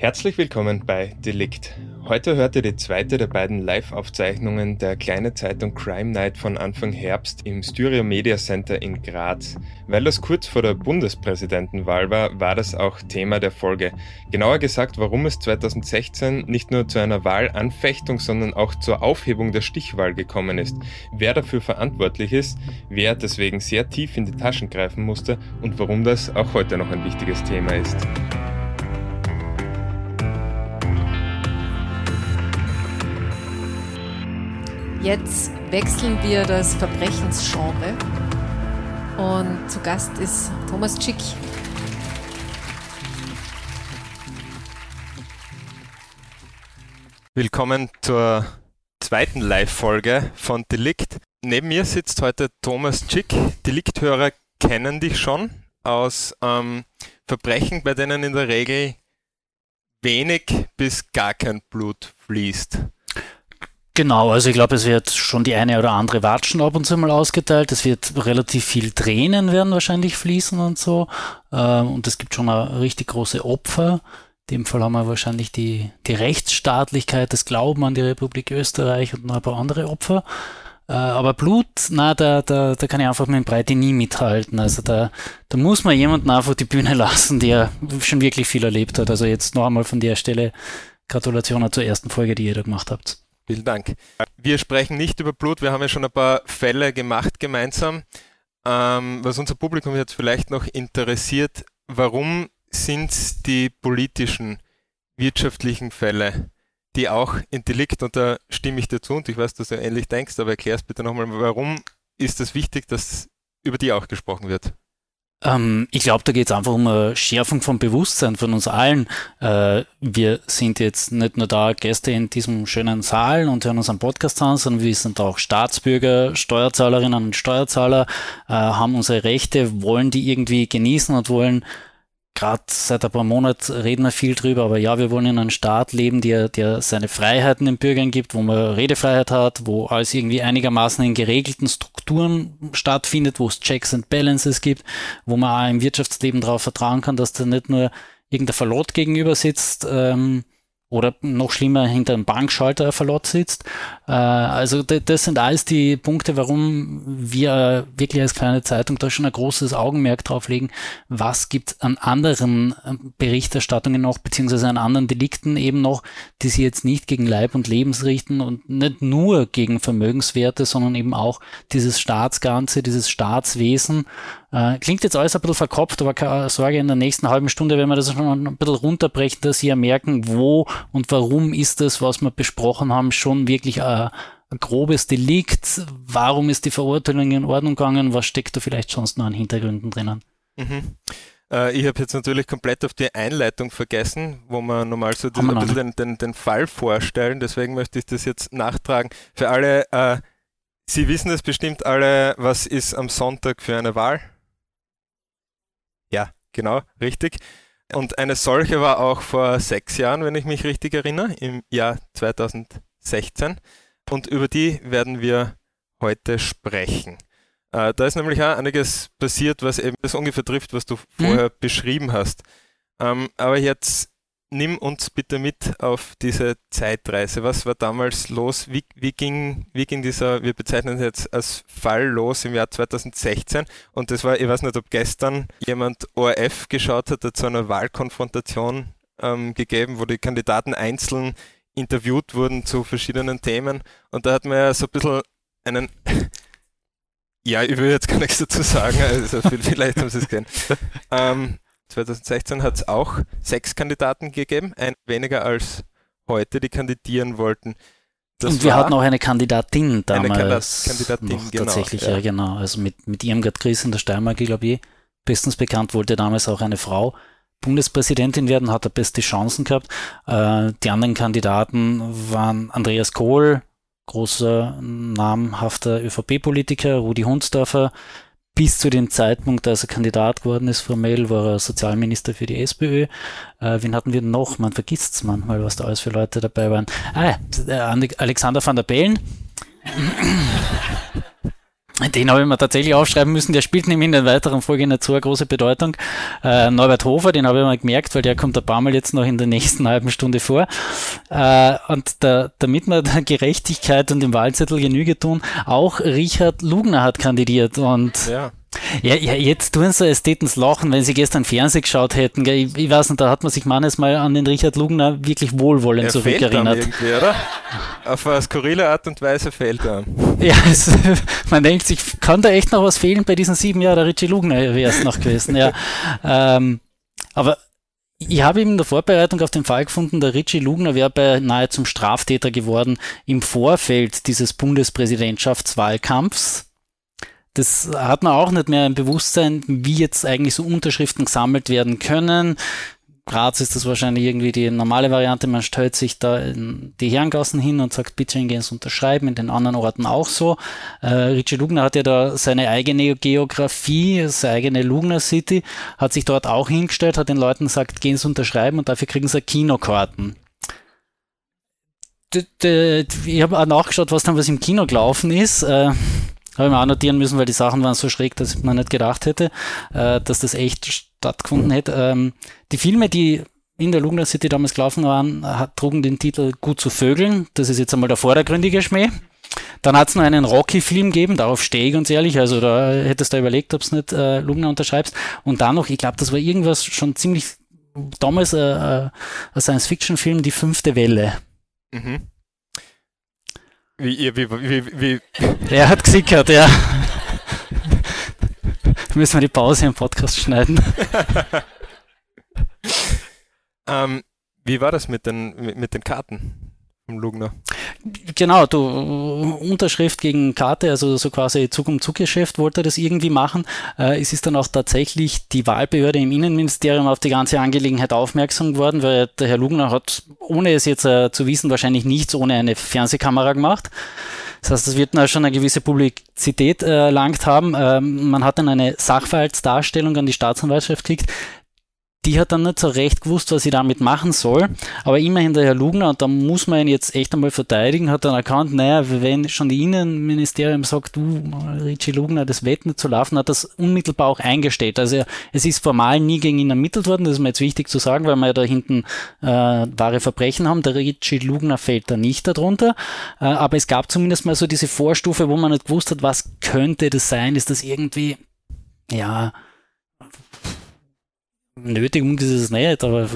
Herzlich willkommen bei Delikt. Heute hört ihr die zweite der beiden Live-Aufzeichnungen der kleinen Zeitung Crime Night von Anfang Herbst im Styria Media Center in Graz. Weil das kurz vor der Bundespräsidentenwahl war, war das auch Thema der Folge. Genauer gesagt, warum es 2016 nicht nur zu einer Wahlanfechtung, sondern auch zur Aufhebung der Stichwahl gekommen ist, wer dafür verantwortlich ist, wer deswegen sehr tief in die Taschen greifen musste und warum das auch heute noch ein wichtiges Thema ist. Jetzt wechseln wir das Verbrechensgenre und zu Gast ist Thomas Cik. Willkommen zur zweiten Live-Folge von Delikt. Neben mir sitzt heute Thomas Cik. Delikt-Hörer kennen dich schon aus Verbrechen, bei denen in der Regel wenig bis gar kein Blut fließt. Genau, also ich glaube, es wird schon die eine oder andere Watschen ab und zu mal ausgeteilt. Es wird relativ viel Tränen werden wahrscheinlich fließen und so. Und es gibt schon eine richtig große Opfer. In dem Fall haben wir wahrscheinlich die Rechtsstaatlichkeit, das Glauben an die Republik Österreich und noch ein paar andere Opfer. Aber Blut, na, da kann ich einfach mit dem Breite nie mithalten. Also da muss man jemanden einfach die Bühne lassen, der schon wirklich viel erlebt hat. Also jetzt noch einmal von der Stelle Gratulation zur ersten Folge, die ihr da gemacht habt. Vielen Dank. Wir sprechen nicht über Blut, wir haben ja schon ein paar Fälle gemacht gemeinsam. Was unser Publikum jetzt vielleicht noch interessiert, warum sind es die politischen, wirtschaftlichen Fälle, die auch in Delikt, und da stimme ich dir zu und ich weiß, dass du ähnlich denkst, aber erklär es bitte nochmal, warum ist es wichtig, dass über die auch gesprochen wird? Ich glaube, da geht es einfach um eine Schärfung von Bewusstsein von uns allen. Wir sind jetzt nicht nur da Gäste in diesem schönen Saal und hören uns einen Podcast an, sondern wir sind auch Staatsbürger, Steuerzahlerinnen und Steuerzahler, haben unsere Rechte, wollen die irgendwie genießen und wollen, gerade seit ein paar Monaten reden wir viel drüber, aber ja, wir wollen in einem Staat leben, der seine Freiheiten den Bürgern gibt, wo man Redefreiheit hat, wo alles irgendwie einigermaßen in geregelten Strukturen stattfindet, wo es Checks and Balances gibt, wo man auch im Wirtschaftsleben darauf vertrauen kann, dass da nicht nur irgendein Verlott gegenüber sitzt oder noch schlimmer hinter einem Bankschalter ein Verlott sitzt. Also das sind alles die Punkte, warum wir wirklich als kleine Zeitung da schon ein großes Augenmerk drauf legen, was gibt es an anderen Berichterstattungen noch, beziehungsweise an anderen Delikten eben noch, die sich jetzt nicht gegen Leib und Lebens richten und nicht nur gegen Vermögenswerte, sondern eben auch dieses Staatsganze, dieses Staatswesen. Klingt jetzt alles ein bisschen verkopft, aber keine Sorge, in der nächsten halben Stunde werden wir das schon ein bisschen runterbrechen, dass Sie ja merken, wo und warum ist das, was wir besprochen haben, schon wirklich ein grobes Delikt, warum ist die Verurteilung in Ordnung gegangen, was steckt da vielleicht sonst noch an Hintergründen drinnen? Mhm. Ich habe jetzt natürlich komplett auf die Einleitung vergessen, wo man normal so ein bisschen den Fall vorstellen, deswegen möchte ich das jetzt nachtragen. Für alle, Sie wissen es bestimmt alle, was ist am Sonntag für eine Wahl? Ja, genau, richtig. Und eine solche war auch vor 6 Jahren, wenn ich mich richtig erinnere, im Jahr 2016. Und über die werden wir heute sprechen. Da ist nämlich auch einiges passiert, was eben das ungefähr trifft, was du vorher beschrieben hast. Aber jetzt nimm uns bitte mit auf diese Zeitreise. Was war damals los? Wie ging dieser, wir bezeichnen es jetzt als Fall los im Jahr 2016? Und das war, ich weiß nicht, ob gestern jemand ORF geschaut hat, hat zu einer Wahlkonfrontation gegeben, wo die Kandidaten einzeln interviewt wurden zu verschiedenen Themen. Und da hat man ja so ein bisschen einen... ja, ich will jetzt gar nichts dazu sagen, also vielleicht haben sie es gesehen. 2016 hat es auch 6 Kandidaten gegeben, ein weniger als heute, die kandidieren wollten. Das und wir hatten auch eine Kandidatin damals. Eine Kandidatin, genau. Tatsächlich, ja, genau. Also mit Irmgard Grieß in der Steiermark, ich glaube eh, bestens bekannt, wollte damals auch eine Frau Bundespräsidentin werden, hat da beste Chancen gehabt. Die anderen Kandidaten waren Andreas Kohl, großer, namhafter ÖVP-Politiker, Rudi Hundstorfer. Bis zu dem Zeitpunkt, als er Kandidat geworden ist, formell war er Sozialminister für die SPÖ. Wen hatten wir noch? Man vergisst es manchmal, was da alles für Leute dabei waren. Alexander Van der Bellen. Den habe ich mir tatsächlich aufschreiben müssen, der spielt nämlich in der weiteren Folge nicht so eine große Bedeutung. Norbert Hofer, den habe ich mir gemerkt, weil der kommt ein paar Mal jetzt noch in der nächsten halben Stunde vor. Und damit wir der Gerechtigkeit und dem Wahlzettel Genüge tun, auch Richard Lugner hat kandidiert und ja, jetzt tun sie Ästhetens lachen, wenn sie gestern Fernsehen geschaut hätten. Gell? Ich weiß nicht, da hat man sich manches Mal an den Richard Lugner wirklich wohlwollend zurückerinnert. Oder? Auf eine skurrile Art und Weise fehlt er. Ja, man denkt sich, kann da echt noch was fehlen bei diesen 7 Jahren? Der Richie Lugner wäre es noch gewesen. Ja. Aber ich habe eben in der Vorbereitung auf den Fall gefunden, der Richie Lugner wäre beinahe zum Straftäter geworden im Vorfeld dieses Bundespräsidentschaftswahlkampfs. Das hat man auch nicht mehr im Bewusstsein, wie jetzt eigentlich so Unterschriften gesammelt werden können. Graz ist das wahrscheinlich irgendwie die normale Variante. Man stellt sich da in die Herrengassen hin und sagt, bitte hingehen Sie unterschreiben, in den anderen Orten auch so. Richard Lugner hat ja da seine eigene Geografie, seine eigene Lugner City, hat sich dort auch hingestellt, hat den Leuten gesagt, gehen Sie unterschreiben und dafür kriegen Sie Kinokarten. Ich habe auch nachgeschaut, was dann was im Kino gelaufen ist. Habe ich mir auch notieren müssen, weil die Sachen waren so schräg, dass man nicht gedacht hätte, dass das echt stattgefunden hätte. Die Filme, die in der Lugner City damals gelaufen waren, trugen den Titel Gut zu Vögeln. Das ist jetzt einmal der vordergründige Schmäh. Dann hat es noch einen Rocky-Film gegeben, darauf stehe ich ganz ehrlich, also da hättest du überlegt, ob es nicht Lugner unterschreibst. Und dann noch, ich glaube, das war irgendwas schon ziemlich damals ein Science-Fiction-Film, Die fünfte Welle. Mhm. Wie. Er hat gesickert, ja. Müssen wir die Pause im Podcast schneiden. Wie war das mit den Karten vom Lugner? Genau, Unterschrift gegen Karte, also so quasi Zug um Zuggeschäft wollte er das irgendwie machen. Es ist dann auch tatsächlich die Wahlbehörde im Innenministerium auf die ganze Angelegenheit aufmerksam geworden, weil der Herr Lugner hat, ohne es jetzt zu wissen, wahrscheinlich nichts ohne eine Fernsehkamera gemacht. Das heißt, das wird dann schon eine gewisse Publizität erlangt haben. Man hat dann eine Sachverhaltsdarstellung an die Staatsanwaltschaft gekriegt. Die hat dann nicht so recht gewusst, was sie damit machen soll, aber immerhin der Herr Lugner, und da muss man ihn jetzt echt einmal verteidigen, hat dann erkannt, naja, wenn schon die Innenministerium sagt, du, Richie Lugner, das Wett nicht zu laufen, hat das unmittelbar auch eingestellt. Also es ist formal nie gegen ihn ermittelt worden, das ist mir jetzt wichtig zu sagen, weil wir ja da hinten wahre Verbrechen haben, der Richie Lugner fällt da nicht darunter, aber es gab zumindest mal so diese Vorstufe, wo man nicht gewusst hat, was könnte das sein, ist das irgendwie, ja... nötig um dieses nicht, aber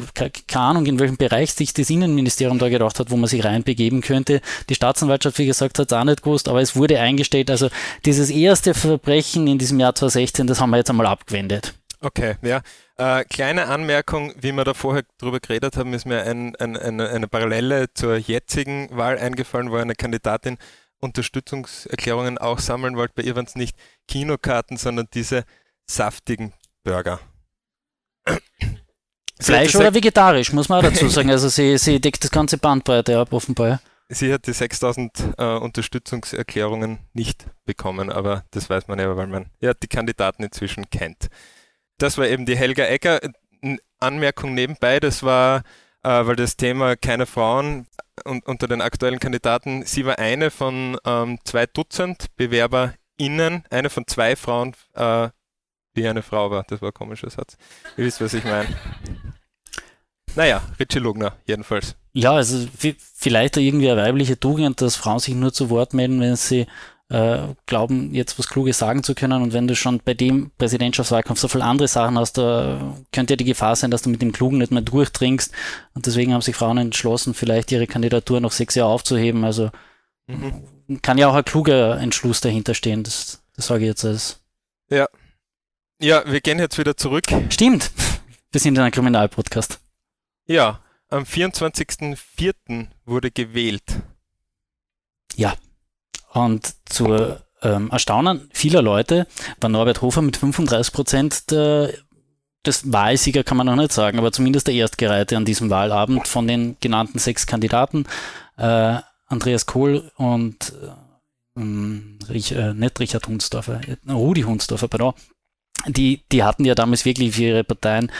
keine Ahnung, in welchem Bereich sich das Innenministerium da gedacht hat, wo man sich reinbegeben könnte. Die Staatsanwaltschaft, wie gesagt, hat es auch nicht gewusst, aber es wurde eingestellt. Also dieses erste Verbrechen in diesem Jahr 2016, das haben wir jetzt einmal abgewendet. Okay, ja. Kleine Anmerkung, wie wir da vorher drüber geredet haben, ist mir eine Parallele zur jetzigen Wahl eingefallen, wo eine Kandidatin Unterstützungserklärungen auch sammeln wollte. Bei ihr waren es nicht Kinokarten, sondern diese saftigen Burger. Fleisch oder vegetarisch, muss man auch dazu sagen. Also sie deckt das ganze Bandbreite ab, offenbar. Sie hat die 6.000 Unterstützungserklärungen nicht bekommen, aber das weiß man ja, weil man ja die Kandidaten inzwischen kennt. Das war eben die Helga Ecker. Anmerkung nebenbei, das war, weil das Thema keine Frauen unter den aktuellen Kandidaten, sie war eine von 2 Dutzend BewerberInnen, eine von 2 Frauen, die eine Frau war. Das war ein komischer Satz. Ihr wisst, was ich meine. Naja, Richie Lugner, jedenfalls. Ja, also vielleicht irgendwie eine weibliche Tugend, dass Frauen sich nur zu Wort melden, wenn sie glauben, jetzt was Kluges sagen zu können. Und wenn du schon bei dem Präsidentschaftswahlkampf so viele andere Sachen hast, da könnte ja die Gefahr sein, dass du mit dem Klugen nicht mehr durchdringst. Und deswegen haben sich Frauen entschlossen, vielleicht ihre Kandidatur noch 6 Jahre aufzuheben. Also kann ja auch ein kluger Entschluss dahinter stehen. Das sage ich jetzt als... Ja. Ja, wir gehen jetzt wieder zurück. Stimmt, wir sind in einem Kriminalpodcast. Ja, am 24.04. wurde gewählt. Ja, und zu Erstaunen vieler Leute war Norbert Hofer mit 35% des Wahlsieger, kann man noch nicht sagen, aber zumindest der Erstgereihte an diesem Wahlabend von den genannten 6 Kandidaten. Andreas Kohl und Rudi Hundstorfer, pardon. Die hatten ja damals wirklich für ihre Parteien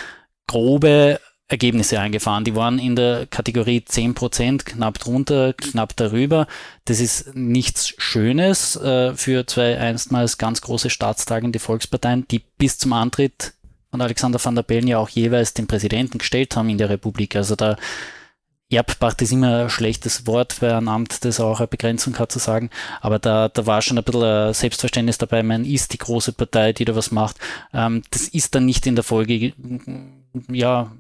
grobe Ergebnisse eingefahren. Die waren in der Kategorie 10%, knapp drunter, knapp darüber. Das ist nichts Schönes für zwei einstmals ganz große staatstragende Volksparteien, die bis zum Antritt von Alexander Van der Bellen ja auch jeweils den Präsidenten gestellt haben in der Republik. Also da Erbpacht ist immer ein schlechtes Wort, weil ein Amt das auch eine Begrenzung hat zu sagen, aber da war schon ein bisschen ein Selbstverständnis dabei, man ist die große Partei, die da was macht. Das ist dann nicht in der Folge, ja,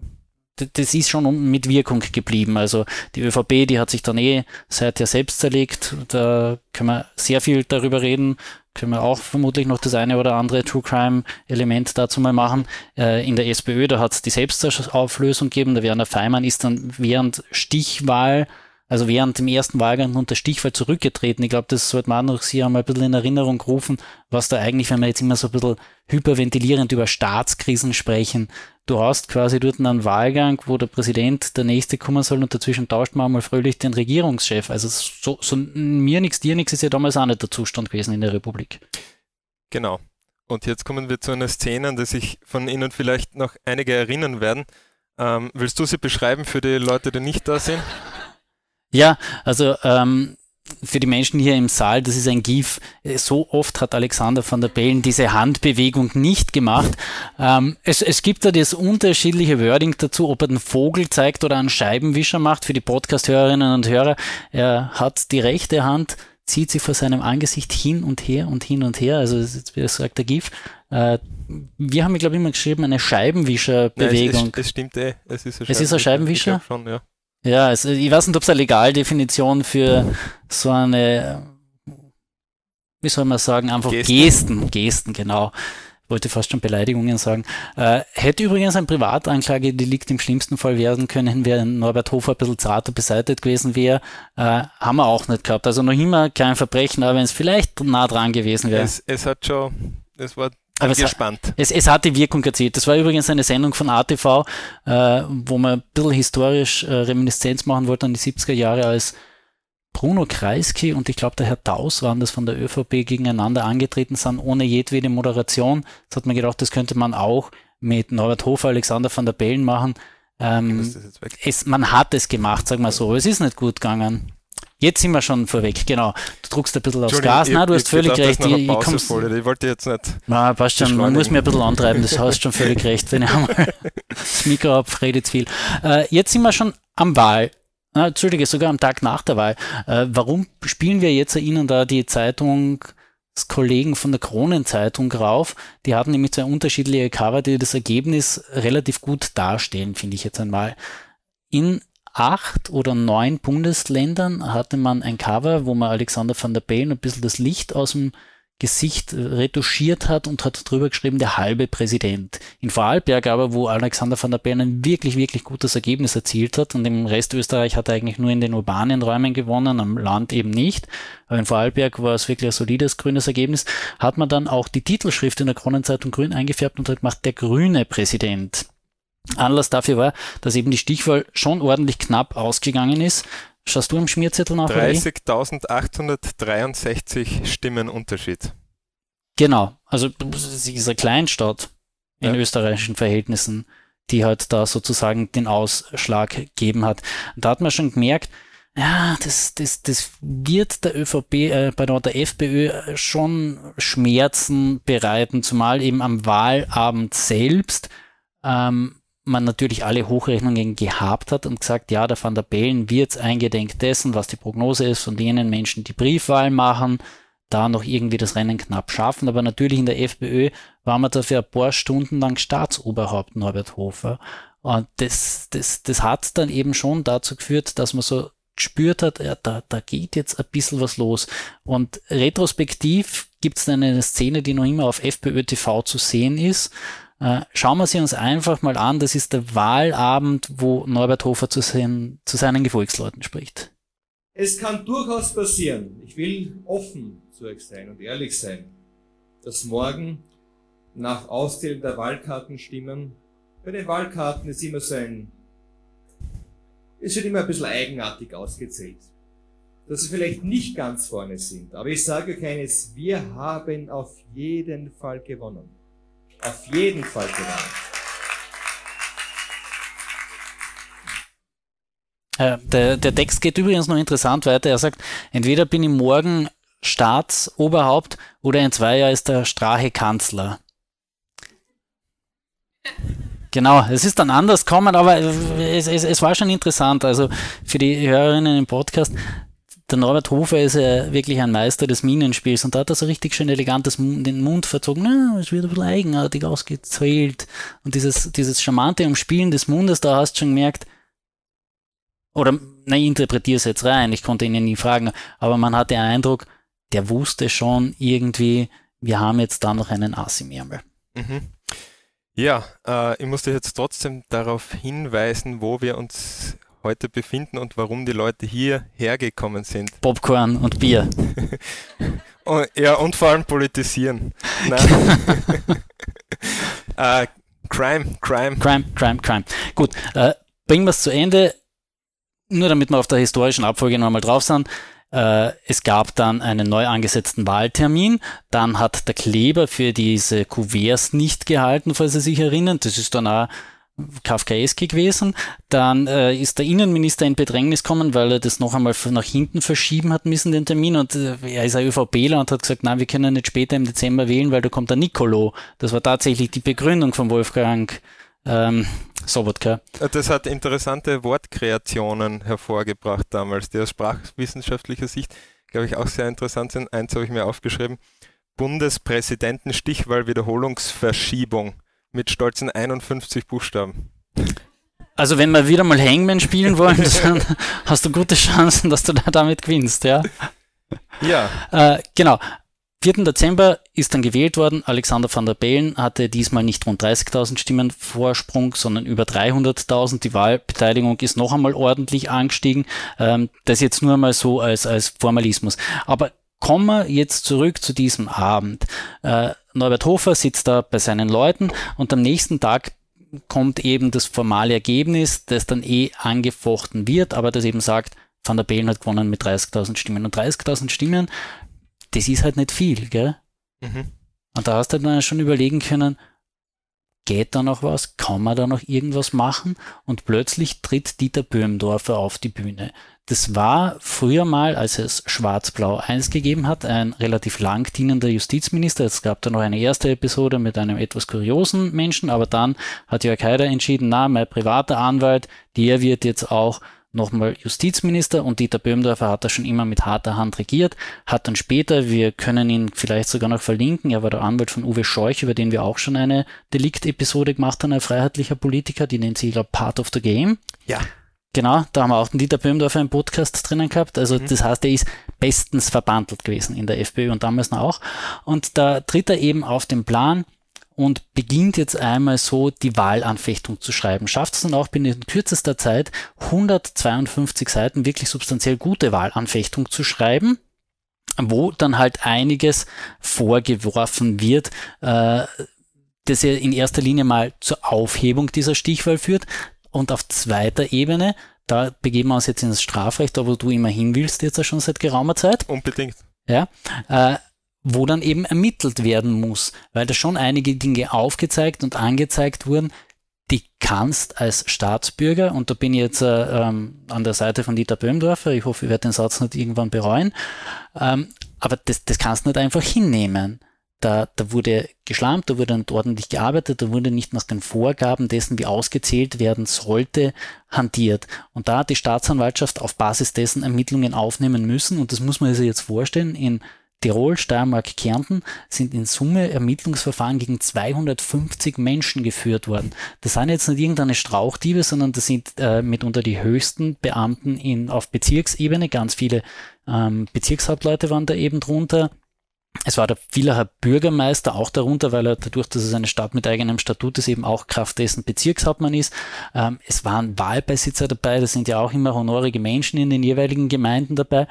das ist schon mit Wirkung geblieben. Also die ÖVP, die hat sich dann seither selbst zerlegt, da können wir sehr viel darüber reden, können wir auch vermutlich noch das eine oder andere True-Crime-Element dazu mal machen. In der SPÖ, da hat es die Selbstauflösung gegeben. Der Werner Faymann ist dann während dem ersten Wahlgang unter Stichwahl zurückgetreten. Ich glaube, das sollte man auch hier einmal ein bisschen in Erinnerung rufen, was da eigentlich, wenn wir jetzt immer so ein bisschen hyperventilierend über Staatskrisen sprechen. Du hast quasi dort einen Wahlgang, wo der Präsident der Nächste kommen soll und dazwischen tauscht man einmal fröhlich den Regierungschef. Also so mir nichts, dir nichts ist ja damals auch nicht der Zustand gewesen in der Republik. Genau. Und jetzt kommen wir zu einer Szene, an die sich von Ihnen vielleicht noch einige erinnern werden. Willst du sie beschreiben für die Leute, die nicht da sind? Ja, also für die Menschen hier im Saal, das ist ein GIF. So oft hat Alexander Van der Bellen diese Handbewegung nicht gemacht. Es gibt da das unterschiedliche Wording dazu, ob er einen Vogel zeigt oder einen Scheibenwischer macht. Für die Podcast-Hörerinnen und Hörer, er hat die rechte Hand, zieht sie vor seinem Angesicht hin und her und hin und her. Also das sagt der GIF. Wir haben, glaube ich, immer geschrieben, eine Scheibenwischerbewegung. Nein, es stimmt es ist ein Scheibenwischer? Ich glaube schon, ja. Ja, also ich weiß nicht, ob es eine Legaldefinition für so eine, wie soll man sagen, einfach Gesten, genau. Wollte fast schon Beleidigungen sagen. Hätte übrigens ein Privatanklagedelikt im schlimmsten Fall werden können, wenn Norbert Hofer ein bisschen zarter beseitigt gewesen wäre. Haben wir auch nicht gehabt. Also noch immer kein Verbrechen, aber wenn es vielleicht nah dran gewesen wäre. Es hat die Wirkung erzielt. Das war übrigens eine Sendung von ATV, wo man ein bisschen historisch Reminiszenz machen wollte an die 70er Jahre, als Bruno Kreisky und ich glaube der Herr Taus waren das von der ÖVP gegeneinander angetreten sind, ohne jedwede Moderation. Das hat man gedacht, das könnte man auch mit Norbert Hofer, Alexander Van der Bellen machen. Man hat es gemacht, sagen wir so. Es ist nicht gut gegangen. Jetzt sind wir schon vorweg, genau. Du drückst ein bisschen aufs Gas. Nein, du hast völlig recht. Ich wollte jetzt nicht. Nein, passt schon. Man muss mir ein bisschen antreiben, das hast schon völlig recht. Wenn ich einmal das Mikro habe, redet viel. Jetzt sind wir schon am Wahl. Sogar am Tag nach der Wahl. Warum spielen wir jetzt Ihnen da die Zeitung, das Kollegen von der Kronenzeitung rauf? Die hatten nämlich zwei unterschiedliche Cover, die das Ergebnis relativ gut darstellen, finde ich jetzt einmal. In 8 oder 9 Bundesländern hatte man ein Cover, wo man Alexander Van der Bellen ein bisschen das Licht aus dem Gesicht retuschiert hat und hat drüber geschrieben, der halbe Präsident. In Vorarlberg aber, wo Alexander Van der Bellen ein wirklich, wirklich gutes Ergebnis erzielt hat und im Rest Österreich hat er eigentlich nur in den urbanen Räumen gewonnen, am Land eben nicht. Aber in Vorarlberg war es wirklich ein solides grünes Ergebnis. Hat man dann auch die Titelschrift in der Kronenzeitung grün eingefärbt und hat gemacht, der grüne Präsident. Anlass dafür war, dass eben die Stichwahl schon ordentlich knapp ausgegangen ist. Schaust du am Schmierzettel nach? 30.863 Stimmen Unterschied. Genau, also sie ist eine Kleinstadt in österreichischen Verhältnissen, die halt da sozusagen den Ausschlag gegeben hat. Da hat man schon gemerkt, ja, das wird der der FPÖ schon Schmerzen bereiten, zumal eben am Wahlabend selbst man natürlich alle Hochrechnungen gehabt hat und gesagt, ja, der Van der Bellen wird eingedenk dessen, was die Prognose ist von jenen Menschen, die Briefwahl machen, da noch irgendwie das Rennen knapp schaffen. Aber natürlich in der FPÖ war man dafür ein paar Stunden lang Staatsoberhaupt Norbert Hofer. Und das hat dann eben schon dazu geführt, dass man so gespürt hat, ja, da geht jetzt ein bisschen was los. Und retrospektiv gibt es dann eine Szene, die noch immer auf FPÖ TV zu sehen ist. Schauen wir sie uns einfach mal an. Das ist der Wahlabend, wo Norbert Hofer zu seinen Gefolgsleuten spricht. Es kann durchaus passieren, ich will offen zu euch sein und ehrlich sein, dass morgen nach Auszählen der Wahlkartenstimmen, bei den Wahlkarten es wird immer ein bisschen eigenartig ausgezählt, dass sie vielleicht nicht ganz vorne sind, aber ich sage keines, wir haben auf jeden Fall gewonnen. Auf jeden Fall gewonnen. Der Text geht übrigens noch interessant weiter. Er sagt, entweder bin ich morgen Staatsoberhaupt oder in 2 Jahren ist der Strache Kanzler. Genau, es ist dann anders gekommen, aber es war schon interessant. Also für die Hörerinnen im Podcast, der Norbert Hofer ist ja wirklich ein Meister des Minenspiels und da hat er so richtig schön elegant den Mund verzogen. Na, es wird ein bisschen eigenartig ausgezählt. Und dieses charmante Umspielen des Mundes, da hast du schon gemerkt, oder, ich interpretiere es jetzt rein, ich konnte ihn ja nie fragen, aber man hatte den Eindruck, der wusste schon irgendwie, wir haben jetzt da noch einen Ass im Ärmel. Mhm. Ja, ich muss dich jetzt trotzdem darauf hinweisen, wo wir uns heute befinden und warum die Leute hierher gekommen sind. Popcorn und Bier. Und, ja, und vor allem politisieren. Crime. Gut, bringen wir es zu Ende. Nur damit wir auf der historischen Abfolge nochmal drauf sind, es gab dann einen neu angesetzten Wahltermin, dann hat der Kleber für diese Kuverts nicht gehalten, falls Sie sich erinnern, das ist dann auch kafkaeski gewesen, dann ist der Innenminister in Bedrängnis gekommen, weil er das noch einmal nach hinten verschieben hat müssen, den Termin, und er ist ein ÖVPler und hat gesagt, nein, wir können nicht später im Dezember wählen, weil da kommt der Nicolo. Das war tatsächlich die Begründung von Wolfgang Sobotka. Das hat interessante Wortkreationen hervorgebracht damals, die aus sprachwissenschaftlicher Sicht, glaube ich, auch sehr interessant sind. Eins habe ich mir aufgeschrieben, Bundespräsidenten-Stichwahl-Wiederholungsverschiebung mit stolzen 51 Buchstaben. Also wenn wir wieder mal Hangman spielen wollen, dann hast du gute Chancen, dass du da damit gewinnst, ja? Ja. Genau. 4. Dezember ist dann gewählt worden. Alexander Van der Bellen hatte diesmal nicht rund 30.000 Stimmen Vorsprung, sondern über 300.000. Die Wahlbeteiligung ist noch einmal ordentlich angestiegen. Das jetzt nur mal so als Formalismus. Aber kommen wir jetzt zurück zu diesem Abend. Norbert Hofer sitzt da bei seinen Leuten und am nächsten Tag kommt eben das formale Ergebnis, das dann angefochten wird, aber das eben sagt, Van der Bellen hat gewonnen mit 30.000 Stimmen. Und 30.000 Stimmen, das ist halt nicht viel, gell? Mhm. Und da hast du dann schon überlegen können, geht da noch was? Kann man da noch irgendwas machen? Und plötzlich tritt Dieter Böhmdorfer auf die Bühne. Das war früher mal, als es Schwarz-Blau 1 gegeben hat, ein relativ lang dienender Justizminister. Es gab da noch eine erste Episode mit einem etwas kuriosen Menschen, aber dann hat Jörg Haider entschieden, na, mein privater Anwalt, der wird jetzt auch nochmal Justizminister, und Dieter Böhmdorfer hat da schon immer mit harter Hand regiert, hat dann später, wir können ihn vielleicht sogar noch verlinken, er war der Anwalt von Uwe Scheuch, über den wir auch schon eine Delikt-Episode gemacht haben, ein freiheitlicher Politiker, die nennt sich, ich glaube, Part of the Game. Ja. Genau, da haben wir auch den Dieter Böhmdorfer im Podcast drinnen gehabt, also das heißt, er ist bestens verbandelt gewesen in der FPÖ und damals noch auch, und da tritt er eben auf den Plan und beginnt jetzt einmal so die Wahlanfechtung zu schreiben. Schafft es dann auch binnen kürzester Zeit 152 Seiten wirklich substanziell gute Wahlanfechtung zu schreiben, wo dann halt einiges vorgeworfen wird, das ja in erster Linie mal zur Aufhebung dieser Stichwahl führt, und auf zweiter Ebene, da begeben wir uns jetzt ins Strafrecht, da wo du immer hin willst, jetzt schon seit geraumer Zeit. Unbedingt. Ja, wo dann eben ermittelt werden muss, weil da schon einige Dinge aufgezeigt und angezeigt wurden, die kannst als Staatsbürger, und da bin ich jetzt an der Seite von Dieter Böhmdorfer, ich hoffe, ich werde den Satz nicht irgendwann bereuen, aber das kannst du nicht einfach hinnehmen. Da wurde geschlampt, da wurde nicht ordentlich gearbeitet, da wurde nicht nach den Vorgaben dessen, wie ausgezählt werden sollte, hantiert. Und da hat die Staatsanwaltschaft auf Basis dessen Ermittlungen aufnehmen müssen, und das muss man sich jetzt vorstellen, in Tirol, Steiermark, Kärnten sind in Summe Ermittlungsverfahren gegen 250 Menschen geführt worden. Das sind jetzt nicht irgendeine Strauchdiebe, sondern das sind mitunter die höchsten Beamten auf Bezirksebene. Ganz viele Bezirkshauptleute waren da eben drunter. Es war der Villacher Bürgermeister auch darunter, weil er dadurch, dass es eine Stadt mit eigenem Statut ist, eben auch Kraft dessen Bezirkshauptmann ist. Es waren Wahlbesitzer dabei, da sind ja auch immer honorige Menschen in den jeweiligen Gemeinden dabei.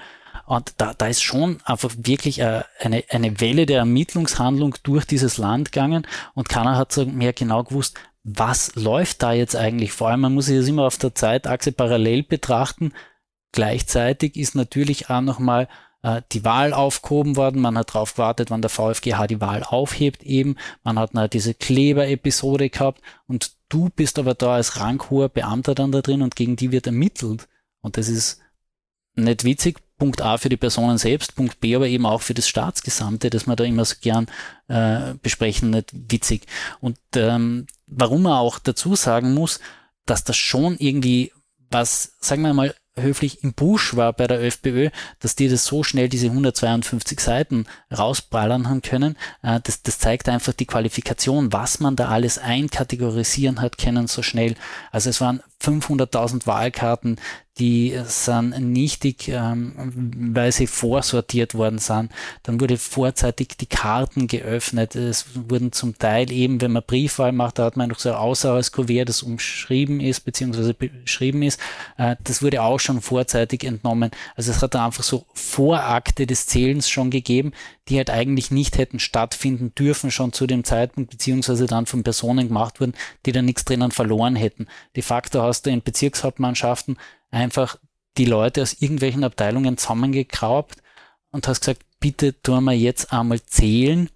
Und da ist schon einfach wirklich eine Welle der Ermittlungshandlung durch dieses Land gegangen, und keiner hat so mehr genau gewusst, was läuft da jetzt eigentlich. Vor allem, man muss sich das immer auf der Zeitachse parallel betrachten. Gleichzeitig ist natürlich auch nochmal die Wahl aufgehoben worden, man hat drauf gewartet, wann der VfGH die Wahl aufhebt eben, man hat halt diese Kleber-Episode gehabt, und du bist aber da als ranghoher Beamter dann da drin und gegen die wird ermittelt. Und das ist nicht witzig, Punkt A für die Personen selbst, Punkt B aber eben auch für das Staatsgesamte, das wir da immer so gern besprechen, nicht witzig. Und warum man auch dazu sagen muss, dass das schon irgendwie was, sagen wir mal, höflich im Busch war bei der FPÖ, dass die das so schnell, diese 152 Seiten rausballern haben können. Das zeigt einfach die Qualifikation, was man da alles einkategorisieren hat können so schnell. Also es waren 500.000 Wahlkarten, die sind nichtig, weil sie vorsortiert worden sind. Dann wurde vorzeitig die Karten geöffnet. Es wurden zum Teil eben, wenn man Briefwahl macht, da hat man noch so ein aussaueres Kuvert, das umschrieben ist, beziehungsweise beschrieben ist. Das wurde auch schon vorzeitig entnommen. Also es hat da einfach so Vorakte des Zählens schon gegeben, die halt eigentlich nicht hätten stattfinden dürfen schon zu dem Zeitpunkt, beziehungsweise dann von Personen gemacht wurden, die da nichts drinnen verloren hätten. De facto hast du in Bezirkshauptmannschaften einfach die Leute aus irgendwelchen Abteilungen zusammengekraubt und hast gesagt, bitte tun wir jetzt einmal zählen,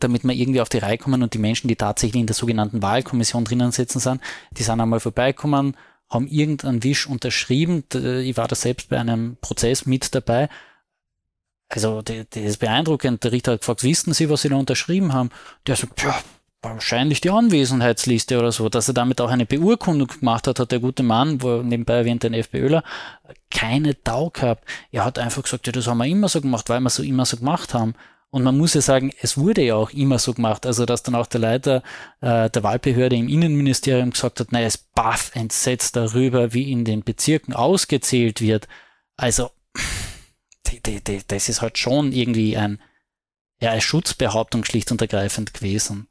damit wir irgendwie auf die Reihe kommen, und die Menschen, die tatsächlich in der sogenannten Wahlkommission drinnen sitzen sind, die sind einmal vorbeikommen, haben irgendeinen Wisch unterschrieben. Ich war da selbst bei einem Prozess mit dabei. Also das ist beeindruckend. Der Richter hat gefragt, wissen Sie, was Sie da unterschrieben haben? Der sagt, ja, wahrscheinlich die Anwesenheitsliste oder so. Dass er damit auch eine Beurkundung gemacht hat, hat der gute Mann, wo nebenbei erwähnt ein FPÖler, keine Tau gehabt. Er hat einfach gesagt, ja, das haben wir immer so gemacht, weil wir so immer so gemacht haben. Und man muss ja sagen, es wurde ja auch immer so gemacht. Also dass dann auch der Leiter der Wahlbehörde im Innenministerium gesagt hat, naja, es baff entsetzt darüber, wie in den Bezirken ausgezählt wird. Also das ist halt schon irgendwie eine Schutzbehauptung schlicht und ergreifend gewesen.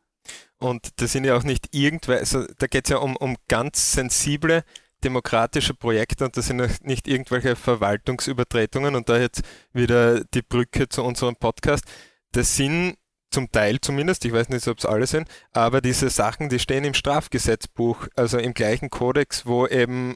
Und das sind ja auch nicht irgendwelche, also da geht es ja um ganz sensible demokratische Projekte, und das sind nicht irgendwelche Verwaltungsübertretungen, und da jetzt wieder die Brücke zu unserem Podcast. Das sind zum Teil zumindest, ich weiß nicht, ob es alle sind, aber diese Sachen, die stehen im Strafgesetzbuch, also im gleichen Kodex, wo eben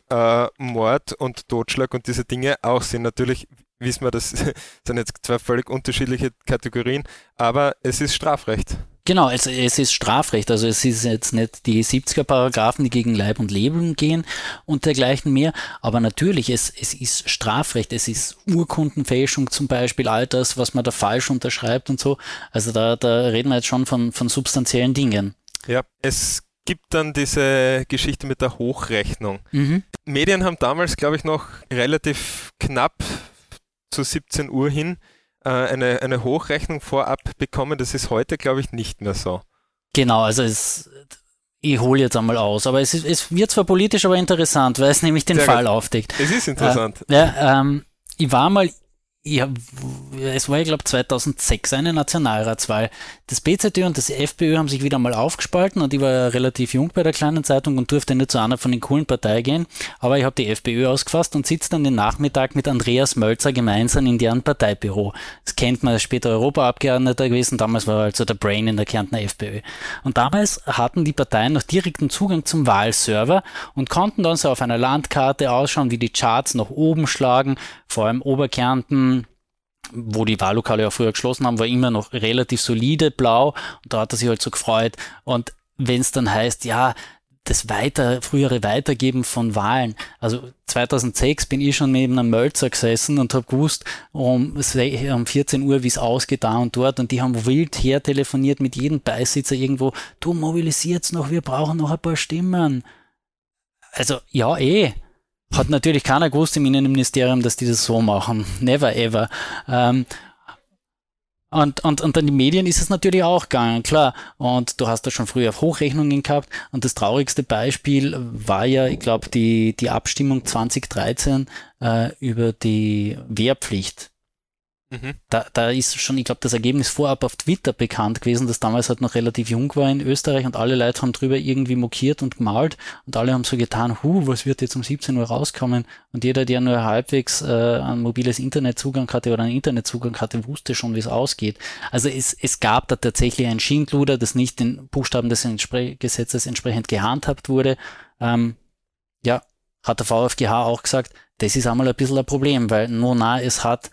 Mord und Totschlag und diese Dinge auch sind. Natürlich wissen wir, das sind jetzt zwei völlig unterschiedliche Kategorien, aber es ist Strafrecht. Genau, es ist Strafrecht, also es ist jetzt nicht die 70er-Paragraphen, die gegen Leib und Leben gehen und dergleichen mehr, aber natürlich, es ist Strafrecht, es ist Urkundenfälschung zum Beispiel, all das, was man da falsch unterschreibt und so, also da reden wir jetzt schon von substanziellen Dingen. Ja, es gibt dann diese Geschichte mit der Hochrechnung. Mhm. Medien haben damals, glaube ich, noch relativ knapp zu 17 Uhr hin eine Hochrechnung vorab bekommen. Das ist heute, glaube ich, nicht mehr so. Genau, also ich hole jetzt einmal aus, aber es wird zwar politisch, aber interessant, weil es nämlich den Fall aufdeckt. Es ist interessant. Es war, ich glaube, 2006 eine Nationalratswahl. Das BZÖ und das FPÖ haben sich wieder mal aufgespalten, und ich war relativ jung bei der kleinen Zeitung und durfte nicht zu einer von den coolen Parteien gehen, aber ich habe die FPÖ ausgefasst und sitze dann den Nachmittag mit Andreas Mölzer gemeinsam in deren Parteibüro. Das kennt man, später Europaabgeordneter gewesen, damals war er also der Brain in der Kärntner FPÖ. Und damals hatten die Parteien noch direkten Zugang zum Wahlserver und konnten dann so auf einer Landkarte ausschauen, wie die Charts nach oben schlagen, vor allem Oberkärnten, wo die Wahllokale ja früher geschlossen haben, war immer noch relativ solide blau, und da hat er sich halt so gefreut. Und wenn es dann heißt, ja, das frühere Weitergeben von Wahlen, also 2006 bin ich schon neben einem Mölzer gesessen und habe gewusst, um 14 Uhr, wie es ausgeht da und dort, und die haben wild her telefoniert mit jedem Beisitzer irgendwo, du mobilisiert's noch, wir brauchen noch ein paar Stimmen. Also ja, hat natürlich keiner gewusst im Innenministerium, dass die das so machen. Never ever. Und an die Medien ist es natürlich auch gegangen, klar. Und du hast da schon früher auf Hochrechnungen gehabt. Und das traurigste Beispiel war ja, ich glaube, die Abstimmung 2013 über die Wehrpflicht. Mhm. Da ist schon, ich glaube, das Ergebnis vorab auf Twitter bekannt gewesen, das damals halt noch relativ jung war in Österreich, und alle Leute haben drüber irgendwie mokiert und gemalt, und alle haben so getan, was wird jetzt um 17 Uhr rauskommen? Und jeder, der nur halbwegs einen mobiles Internetzugang hatte oder einen Internetzugang hatte, wusste schon, wie es ausgeht. Also es gab da tatsächlich ein Schindluder, das nicht den Buchstaben des Gesetzes entsprechend gehandhabt wurde. Hat der VfGH auch gesagt, das ist einmal ein bisschen ein Problem, weil es hat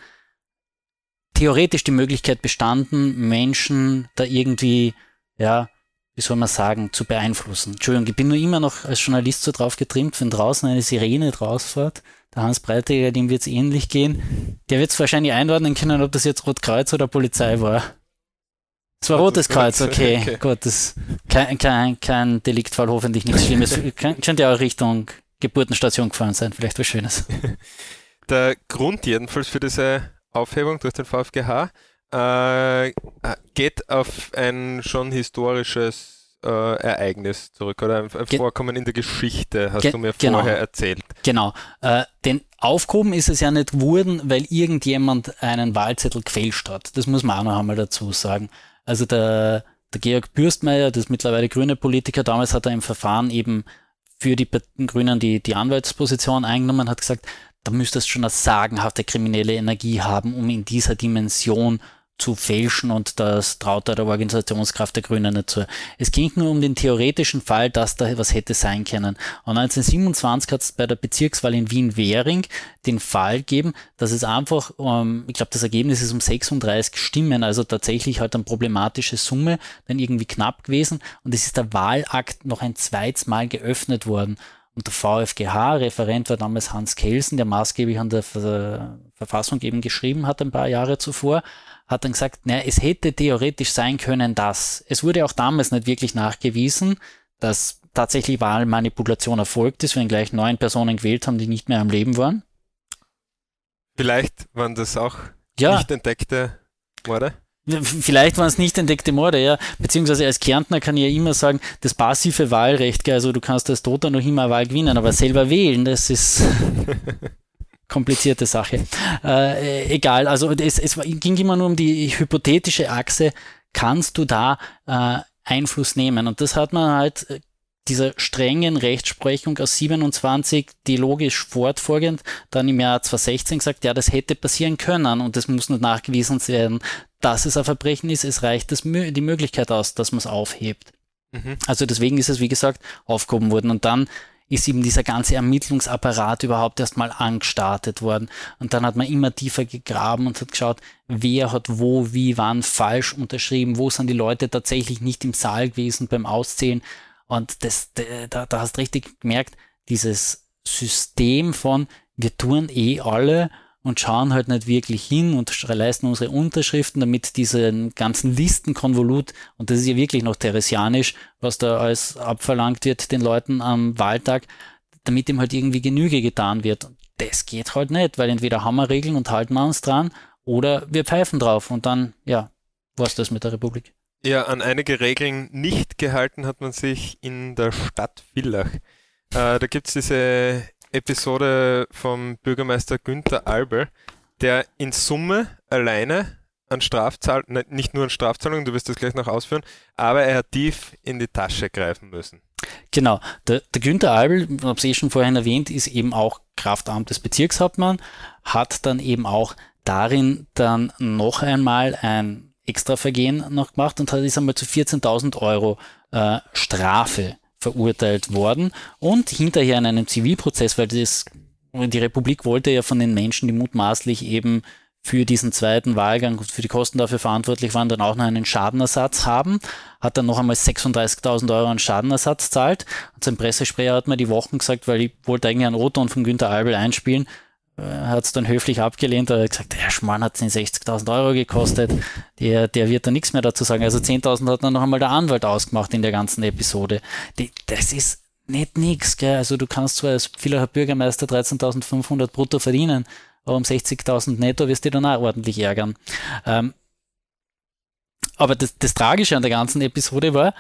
theoretisch die Möglichkeit bestanden, Menschen da irgendwie, zu beeinflussen. Entschuldigung, ich bin nur immer noch als Journalist so drauf getrimmt, wenn draußen eine Sirene rausfährt, Der Hans Breitiger, dem wird es ähnlich gehen. Der wird es wahrscheinlich einordnen können, ob das jetzt Rotkreuz oder Polizei war. Es war Rotes Kreuz, okay. Gut, das kein Deliktfall, hoffentlich nichts Schlimmes. Könnte ja auch Richtung Geburtenstation gefahren sein, vielleicht was Schönes. Der Grund jedenfalls für diese Aufhebung durch den VfGH geht auf ein schon historisches Ereignis zurück, oder ein Vorkommen in der Geschichte, hast du mir vorher erzählt. Genau, denn aufgehoben ist es ja nicht worden, weil irgendjemand einen Wahlzettel gefälscht hat. Das muss man auch noch einmal dazu sagen. Also der Georg Bürstmeier, das ist mittlerweile grüne Politiker, damals hat er im Verfahren eben für die Grünen die Anwaltsposition eingenommen, hat gesagt, da müsstest du schon eine sagenhafte kriminelle Energie haben, um in dieser Dimension zu fälschen, und das traut der Organisationskraft der Grünen nicht zu. Es ging nur um den theoretischen Fall, dass da was hätte sein können. Und 1927 hat es bei der Bezirkswahl in Wien-Währing den Fall gegeben, dass es einfach, ich glaube, das Ergebnis ist um 36 Stimmen, also tatsächlich halt eine problematische Summe, dann irgendwie knapp gewesen, und es ist der Wahlakt noch ein zweites Mal geöffnet worden. Und der VfGH-Referent war damals Hans Kelsen, der maßgeblich an der Verfassung eben geschrieben hat ein paar Jahre zuvor, hat dann gesagt, naja, es hätte theoretisch sein können, dass, es wurde auch damals nicht wirklich nachgewiesen, dass tatsächlich Wahlmanipulation erfolgt ist, wenn gleich 9 Personen gewählt haben, die nicht mehr am Leben waren. Vielleicht waren das auch nicht entdeckte Morde? Vielleicht waren es nicht entdeckte Morde, ja. Beziehungsweise als Kärntner kann ich ja immer sagen, das passive Wahlrecht, also du kannst als Toter noch immer eine Wahl gewinnen, aber selber wählen, das ist komplizierte Sache. Egal, also es ging immer nur um die hypothetische Achse, kannst du da Einfluss nehmen? Und das hat man halt dieser strengen Rechtsprechung aus 27, die logisch fortfolgend dann im Jahr 2016 gesagt, ja, das hätte passieren können und das muss nicht nachgewiesen werden, dass es ein Verbrechen ist. Es reicht die Möglichkeit aus, dass man es aufhebt. Mhm. Also deswegen ist es, wie gesagt, aufgehoben worden. Und dann ist eben dieser ganze Ermittlungsapparat überhaupt erstmal angestartet worden. Und dann hat man immer tiefer gegraben und hat geschaut, wer hat wo, wie, wann falsch unterschrieben, wo sind die Leute tatsächlich nicht im Saal gewesen beim Auszählen. Und da hast du richtig gemerkt, dieses System von, wir tun alle und schauen halt nicht wirklich hin und leisten unsere Unterschriften, damit diesen ganzen Listenkonvolut, und das ist ja wirklich noch theresianisch, was da alles abverlangt wird den Leuten am Wahltag, damit dem halt irgendwie Genüge getan wird. Und das geht halt nicht, weil entweder haben wir Regeln und halten wir uns dran oder wir pfeifen drauf, und dann, ja, war's das mit der Republik. Ja, an einige Regeln nicht gehalten hat man sich in der Stadt Villach. Da gibt es diese Episode vom Bürgermeister Günther Albel, der in Summe alleine an Strafzahlungen, nicht nur an Strafzahlungen, du wirst das gleich noch ausführen, aber er hat tief in die Tasche greifen müssen. Genau, der Günther Albel, ich habe es schon vorhin erwähnt, ist eben auch Kraftamt des Bezirkshauptmann, hat dann eben auch darin dann noch einmal ein Extravergehen noch gemacht und ist einmal zu 14.000 Euro Strafe verurteilt worden und hinterher in einem Zivilprozess, weil die Republik wollte ja von den Menschen, die mutmaßlich eben für diesen zweiten Wahlgang und für die Kosten dafür verantwortlich waren, dann auch noch einen Schadenersatz haben, hat dann noch einmal 36.000 Euro an Schadenersatz zahlt. Und sein Pressesprecher hat mir die Wochen gesagt, weil ich wollte eigentlich einen O-Ton von Günther Albel einspielen, hat es dann höflich abgelehnt, er hat gesagt, der Schmarrn hat 60.000 Euro gekostet, der wird da nichts mehr dazu sagen. Also 10.000 hat dann noch einmal der Anwalt ausgemacht in der ganzen Episode. Das ist nicht nix, gell? Also du kannst zwar als Villacher Bürgermeister 13.500 brutto verdienen, aber um 60.000 netto wirst du dann auch ordentlich ärgern. Aber das Tragische an der ganzen Episode war,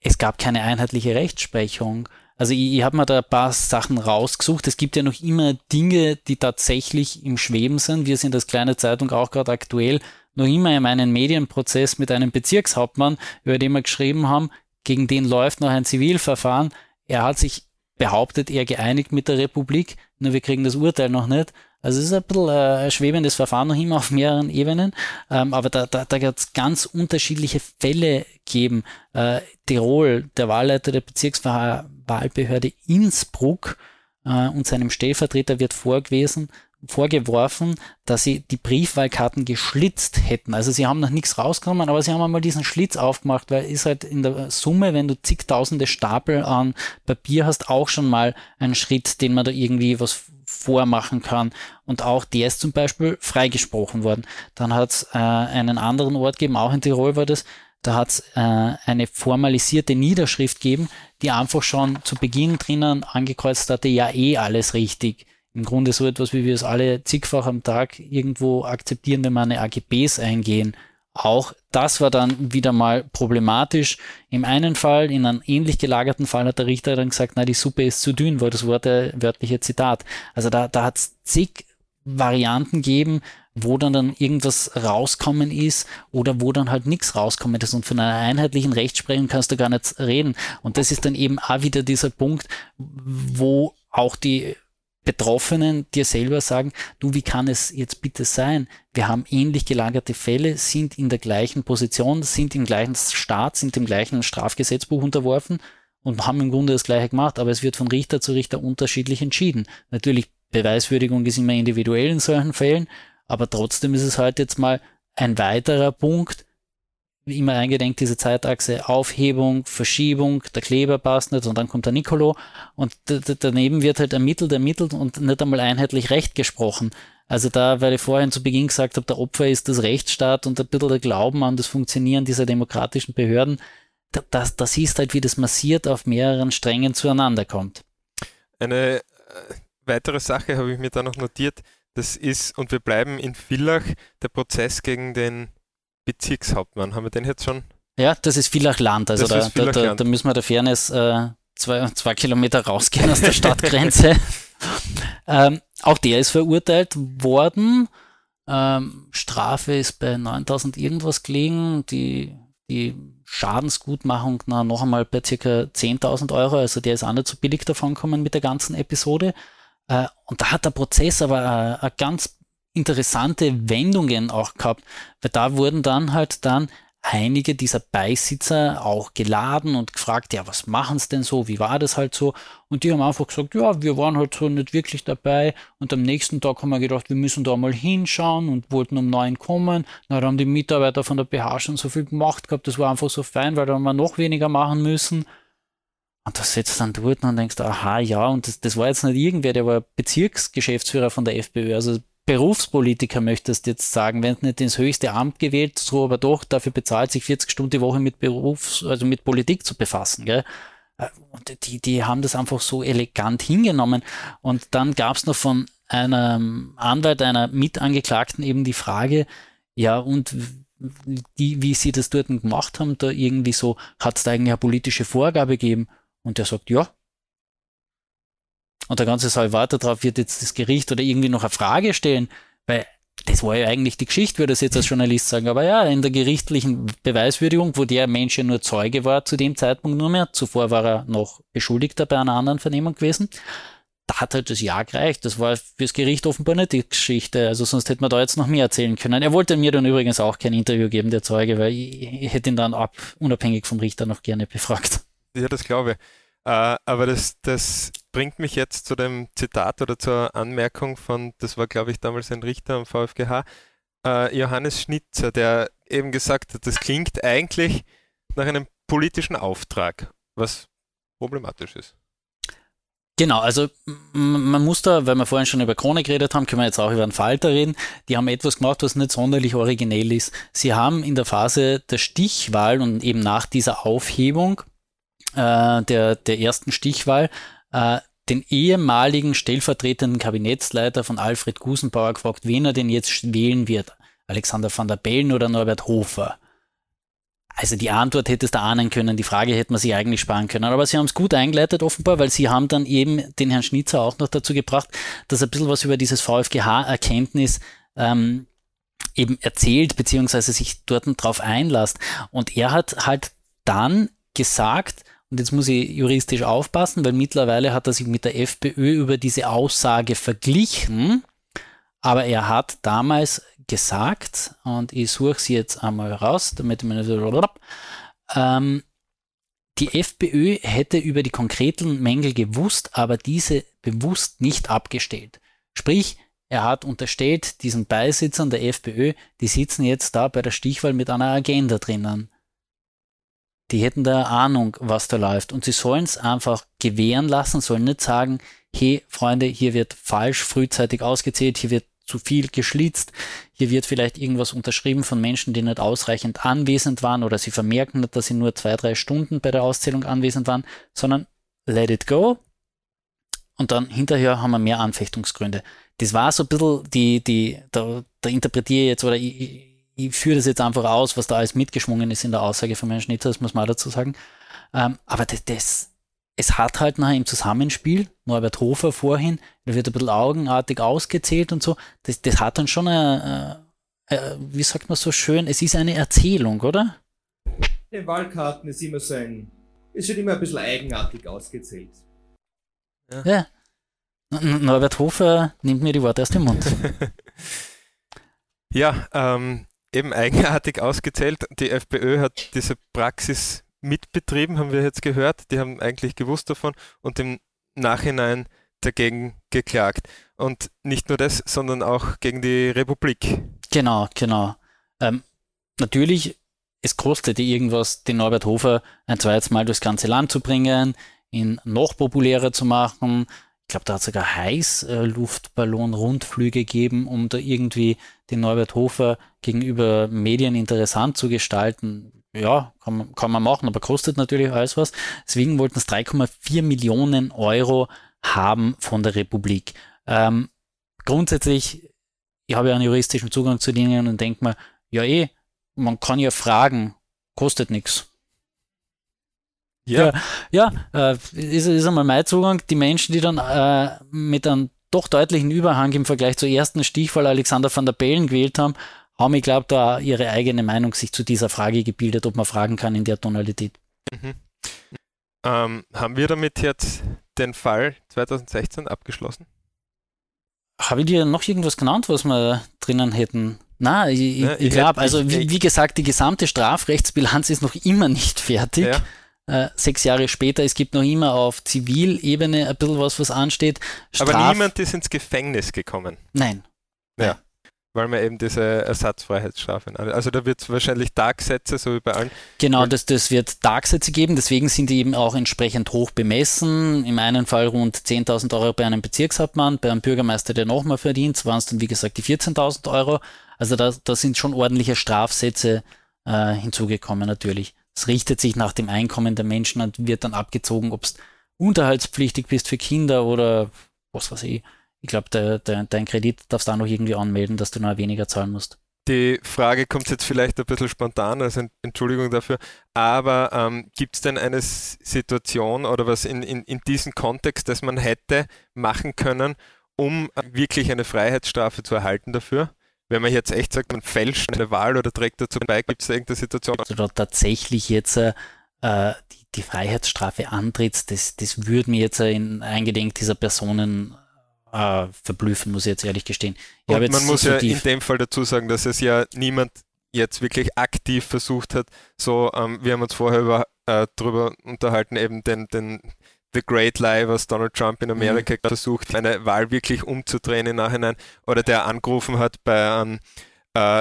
es gab keine einheitliche Rechtsprechung. Also ich habe mir da ein paar Sachen rausgesucht. Es gibt ja noch immer Dinge, die tatsächlich im Schweben sind. Wir sind als kleine Zeitung auch gerade aktuell noch immer in einem Medienprozess mit einem Bezirkshauptmann, über den wir geschrieben haben, gegen den läuft noch ein Zivilverfahren. Er hat sich behauptet, er geeinigt mit der Republik, nur wir kriegen das Urteil noch nicht. Also es ist ein bisschen ein schwebendes Verfahren noch immer auf mehreren Ebenen, aber da hat es ganz unterschiedliche Fälle gegeben. Tirol, der Wahlleiter der Bezirkswahlbehörde Innsbruck und seinem Stellvertreter wird vorgeworfen, dass sie die Briefwahlkarten geschlitzt hätten. Also sie haben noch nichts rausgenommen, aber sie haben einmal diesen Schlitz aufgemacht, weil ist halt in der Summe, wenn du zigtausende Stapel an Papier hast, auch schon mal ein Schritt, den man da irgendwie was vormachen kann. Und auch der ist zum Beispiel freigesprochen worden. Dann hat es einen anderen Ort gegeben, auch in Tirol war das, da hat es eine formalisierte Niederschrift gegeben, die einfach schon zu Beginn drinnen angekreuzt hatte, ja alles richtig. Im Grunde so etwas, wie wir es alle zigfach am Tag irgendwo akzeptieren, wenn wir eine AGBs eingehen. Auch das war dann wieder mal problematisch. Im einen Fall, in einem ähnlich gelagerten Fall hat der Richter dann gesagt, na, die Suppe ist zu dünn, war das wörtliche Zitat. Also da hat es zig Varianten gegeben, wo dann irgendwas rauskommen ist oder wo dann halt nichts rauskommen ist. Und von einer einheitlichen Rechtsprechung kannst du gar nicht reden. Und das ist dann eben auch wieder dieser Punkt, wo auch die Betroffenen dir selber sagen, du, wie kann es jetzt bitte sein? Wir haben ähnlich gelagerte Fälle, sind in der gleichen Position, sind im gleichen Staat, sind dem gleichen Strafgesetzbuch unterworfen und haben im Grunde das Gleiche gemacht, aber es wird von Richter zu Richter unterschiedlich entschieden. Natürlich, Beweiswürdigung ist immer individuell in solchen Fällen, aber trotzdem ist es halt jetzt mal ein weiterer Punkt, wie immer eingedenk diese Zeitachse, Aufhebung, Verschiebung, der Kleber passt nicht und dann kommt der Nicolo und daneben wird halt ermittelt und nicht einmal einheitlich Recht gesprochen. Also da, weil ich vorhin zu Beginn gesagt habe, der Opfer ist das Rechtsstaat und ein bisschen der Glauben an das Funktionieren dieser demokratischen Behörden, das siehst halt, wie das massiert auf mehreren Strängen zueinander kommt. Eine weitere Sache habe ich mir da noch notiert, das ist, und wir bleiben in Villach, der Prozess gegen den Bezirkshauptmann, haben wir den jetzt schon? Ja, das ist Villach-Land, also da müssen wir der Fairness 2 Kilometer rausgehen aus der Stadtgrenze. Auch der ist verurteilt worden, Strafe ist bei 9.000 irgendwas gelegen, die Schadensgutmachung noch einmal bei ca. 10.000 Euro, also der ist auch nicht so billig davon gekommen mit der ganzen Episode. Und da hat der Prozess aber eine ganz interessante Wendungen auch gehabt, weil da wurden dann halt einige dieser Beisitzer auch geladen und gefragt, ja, was machen's denn so, wie war das halt so? Und die haben einfach gesagt, ja, wir waren halt so nicht wirklich dabei und am nächsten Tag haben wir gedacht, wir müssen da mal hinschauen und wollten um 9 kommen. Na, da haben die Mitarbeiter von der PH schon so viel gemacht gehabt, das war einfach so fein, weil da haben wir noch weniger machen müssen. Und das sitzt dann dort und denkst, aha, ja, und das war jetzt nicht irgendwer, der war Bezirksgeschäftsführer von der FPÖ, also Berufspolitiker möchtest jetzt sagen, wenn nicht ins höchste Amt gewählt, so aber doch, dafür bezahlt sich 40 Stunden die Woche mit mit Politik zu befassen, gell? Und die haben das einfach so elegant hingenommen. Und dann gab es noch von einem Anwalt, einer Mitangeklagten eben die Frage, ja, und wie sie das dort gemacht haben, da irgendwie so, hat es da eigentlich eine politische Vorgabe gegeben? Und der sagt, ja. Und der ganze Salvator darauf wird jetzt das Gericht oder irgendwie noch eine Frage stellen, weil das war ja eigentlich die Geschichte, würde ich jetzt als Journalist sagen, aber ja, in der gerichtlichen Beweiswürdigung, wo der Mensch ja nur Zeuge war, zu dem Zeitpunkt nur mehr, zuvor war er noch Beschuldigter bei einer anderen Vernehmung gewesen, da hat halt das Ja gereicht, das war fürs Gericht offenbar nicht die Geschichte, also sonst hätte man da jetzt noch mehr erzählen können. Er wollte mir dann übrigens auch kein Interview geben, der Zeuge, weil ich hätte ihn dann unabhängig vom Richter noch gerne befragt. Ja, das glaube ich. Aber das bringt mich jetzt zu dem Zitat oder zur Anmerkung von, das war glaube ich damals ein Richter am VfGH, Johannes Schnitzer, der eben gesagt hat, das klingt eigentlich nach einem politischen Auftrag, was problematisch ist. Genau, also man muss da, weil wir vorhin schon über Krone geredet haben, können wir jetzt auch über einen Falter reden, die haben etwas gemacht, was nicht sonderlich originell ist. Sie haben in der Phase der Stichwahl und eben nach dieser Aufhebung der ersten Stichwahl den ehemaligen stellvertretenden Kabinettsleiter von Alfred Gusenbauer gefragt, wen er denn jetzt wählen wird. Alexander Van der Bellen oder Norbert Hofer? Also die Antwort hättest du ahnen können, die Frage hätte man sich eigentlich sparen können. Aber sie haben es gut eingeleitet offenbar, weil sie haben dann eben den Herrn Schnitzer auch noch dazu gebracht, dass er ein bisschen was über dieses VfGH-Erkenntnis eben erzählt, beziehungsweise sich dort drauf einlasst. Und er hat halt dann gesagt, und jetzt muss ich juristisch aufpassen, weil mittlerweile hat er sich mit der FPÖ über diese Aussage verglichen, aber er hat damals gesagt, und ich suche sie jetzt einmal raus, damit ich meine, die FPÖ hätte über die konkreten Mängel gewusst, aber diese bewusst nicht abgestellt. Sprich, er hat unterstellt diesen Beisitzern der FPÖ, die sitzen jetzt da bei der Stichwahl mit einer Agenda drinnen. Die hätten da Ahnung, was da läuft. Und sie sollen es einfach gewähren lassen, sollen nicht sagen, hey Freunde, hier wird falsch frühzeitig ausgezählt, hier wird zu viel geschlitzt, hier wird vielleicht irgendwas unterschrieben von Menschen, die nicht ausreichend anwesend waren oder sie vermerken nicht, dass sie nur 2-3 Stunden bei der Auszählung anwesend waren, sondern let it go. Und dann hinterher haben wir mehr Anfechtungsgründe. Das war so ein bisschen da interpretiere ich jetzt oder ich führe das jetzt einfach aus, was da alles mitgeschwungen ist in der Aussage von Herrn Schnitzer, das muss man auch dazu sagen. Aber es hat halt nachher im Zusammenspiel, Norbert Hofer vorhin, da wird ein bisschen augenartig ausgezählt und so, das hat dann schon wie sagt man so schön, es ist eine Erzählung, oder? In den Wahlkarten ist immer so es wird immer ein bisschen eigenartig ausgezählt. Ja. Norbert Hofer nimmt mir die Worte aus dem Mund. Ja, eben eigenartig ausgezählt. Die FPÖ hat diese Praxis mitbetrieben, haben wir jetzt gehört. Die haben eigentlich gewusst davon und im Nachhinein dagegen geklagt. Und nicht nur das, sondern auch gegen die Republik. Genau. Natürlich, es kostete irgendwas, den Norbert Hofer ein zweites Mal durchs ganze Land zu bringen, ihn noch populärer zu machen. Ich glaube, da hat es sogar Heißluftballon-Rundflüge gegeben, um da irgendwie den Norbert Hofer gegenüber Medien interessant zu gestalten. Ja, kann man machen, aber kostet natürlich alles was. Deswegen wollten es 3,4 Millionen Euro haben von der Republik. Grundsätzlich, ich habe ja einen juristischen Zugang zu denen und denke mir, man kann ja fragen, kostet nichts. Ist einmal mein Zugang. Die Menschen, die dann mit einem doch deutlichen Überhang im Vergleich zur ersten Stichwahl Alexander Van der Bellen gewählt haben, haben, ich glaube, da ihre eigene Meinung sich zu dieser Frage gebildet, ob man fragen kann in der Tonalität. Mhm. Haben wir damit jetzt den Fall 2016 abgeschlossen? Habe ich dir noch irgendwas genannt, was wir drinnen hätten? Nein, ich glaube, also wie gesagt, die gesamte Strafrechtsbilanz ist noch immer nicht fertig. Ja. 6 Jahre später, es gibt noch immer auf Zivilebene ein bisschen was ansteht. Aber niemand ist ins Gefängnis gekommen. Nein. Ja. Weil man eben diese Ersatzfreiheitsstrafe, also da wird es wahrscheinlich Tagsätze, so wie bei allen. Genau, das wird Tagsätze geben, deswegen sind die eben auch entsprechend hoch bemessen. Im einen Fall rund 10.000 Euro bei einem Bezirkshauptmann, bei einem Bürgermeister, der nochmal verdient, waren es dann wie gesagt die 14.000 Euro. Also da sind schon ordentliche Strafsätze hinzugekommen natürlich. Es richtet sich nach dem Einkommen der Menschen und wird dann abgezogen, ob es unterhaltspflichtig bist für Kinder oder was weiß ich. Ich glaube, dein Kredit darfst du auch noch irgendwie anmelden, dass du noch weniger zahlen musst. Die Frage kommt jetzt vielleicht ein bisschen spontan, also Entschuldigung dafür, aber gibt es denn eine Situation oder was in diesem Kontext, das man hätte machen können, um wirklich eine Freiheitsstrafe zu erhalten dafür? Wenn man jetzt echt sagt, man fälscht eine Wahl oder trägt dazu bei, gibt es da irgendeine Situation? Also da tatsächlich jetzt die Freiheitsstrafe antrittst, das würde mir jetzt in Eingedenk dieser Personen verblüffen, muss ich jetzt ehrlich gestehen. Und man muss ja in dem Fall dazu sagen, dass es ja niemand jetzt wirklich aktiv versucht hat, so, wir haben uns vorher drüber unterhalten, eben den The Great Lie, was Donald Trump in Amerika versucht, eine Wahl wirklich umzudrehen im Nachhinein, oder der angerufen hat bei einem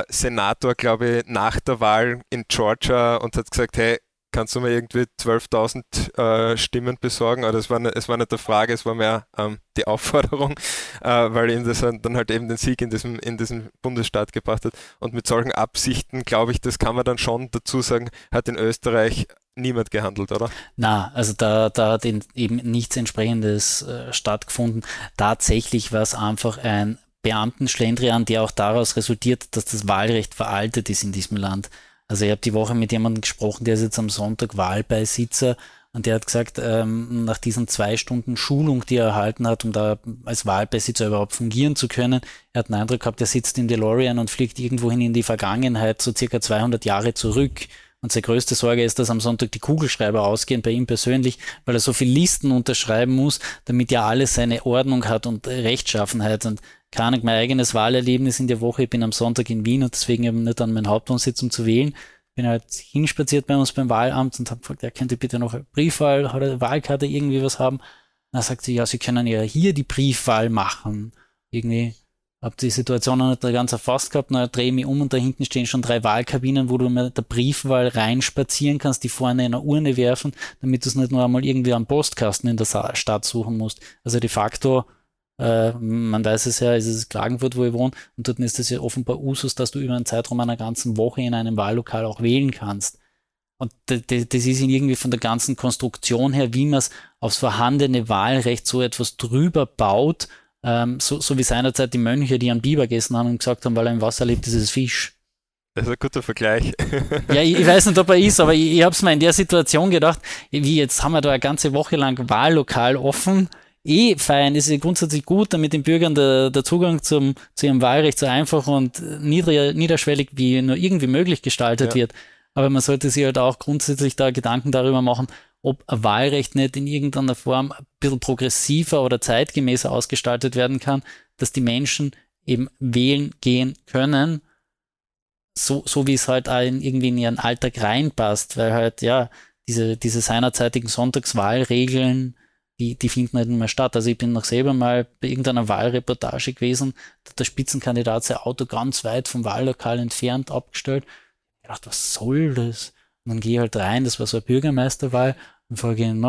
Senator, glaube ich, nach der Wahl in Georgia und hat gesagt, hey, kannst du mir irgendwie 12.000 Stimmen besorgen? Aber es war nicht der Frage, es war mehr die Aufforderung, weil ihm das dann halt eben den Sieg in diesem Bundesstaat gebracht hat. Und mit solchen Absichten, glaube ich, das kann man dann schon dazu sagen, hat in Österreich niemand gehandelt, oder? Na, also da hat eben nichts Entsprechendes stattgefunden. Tatsächlich war es einfach ein Beamtenschlendrian, der auch daraus resultiert, dass das Wahlrecht veraltet ist in diesem Land. Also ich habe die Woche mit jemandem gesprochen, der ist jetzt am Sonntag Wahlbeisitzer und der hat gesagt, nach diesen 2 Stunden Schulung, die er erhalten hat, um da als Wahlbeisitzer überhaupt fungieren zu können, er hat den Eindruck gehabt, er sitzt in DeLorean und fliegt irgendwohin in die Vergangenheit, so circa 200 Jahre zurück. Und seine größte Sorge ist, dass am Sonntag die Kugelschreiber ausgehen bei ihm persönlich, weil er so viele Listen unterschreiben muss, damit ja alles seine Ordnung hat und Rechtschaffenheit. Und keine Ahnung, mein eigenes Wahlerlebnis in der Woche, ich bin am Sonntag in Wien und deswegen eben nicht an meinen Hauptwohnsitz, um zu wählen. Bin halt hinspaziert bei uns beim Wahlamt und habe gefragt, ja, könnt ihr bitte noch eine Briefwahl oder Wahlkarte irgendwie was haben? Und dann sagt sie, ja, sie können ja hier die Briefwahl machen. Irgendwie habe die Situation noch nicht ganz erfasst gehabt, dann drehe ich mich um und da hinten stehen schon 3 Wahlkabinen, wo du mit der Briefwahl reinspazieren kannst, die vorne in eine Urne werfen, damit du es nicht nur einmal irgendwie am Postkasten in der Stadt suchen musst. Also de facto, man weiß es ja, es ist Klagenfurt, wo ich wohne, und dort ist es ja offenbar Usus, dass du über einen Zeitraum einer ganzen Woche in einem Wahllokal auch wählen kannst. Und das ist irgendwie von der ganzen Konstruktion her, wie man es aufs vorhandene Wahlrecht so etwas drüber baut, so wie seinerzeit die Mönche, die an Biber gegessen haben und gesagt haben, weil er im Wasser lebt, ist es Fisch. Das ist ein guter Vergleich. Ja, ich weiß nicht, ob er ist, aber ich habe es mir in der Situation gedacht, wie jetzt haben wir da eine ganze Woche lang Wahllokal offen, fein, ist grundsätzlich gut, damit den Bürgern der Zugang zu ihrem Wahlrecht so einfach und niederschwellig wie nur irgendwie möglich gestaltet wird. Aber man sollte sich halt auch grundsätzlich da Gedanken darüber machen, ob ein Wahlrecht nicht in irgendeiner Form ein bisschen progressiver oder zeitgemäßer ausgestaltet werden kann, dass die Menschen eben wählen gehen können, so wie es halt irgendwie in ihren Alltag reinpasst, weil halt diese seinerzeitigen Sonntagswahlregeln, die finden halt nicht mehr statt. Also ich bin noch selber mal bei irgendeiner Wahlreportage gewesen, da hat der Spitzenkandidat sein Auto ganz weit vom Wahllokal entfernt abgestellt. Ich dachte, was soll das? Und dann gehe ich halt rein, das war so eine Bürgermeisterwahl, und frage ihn,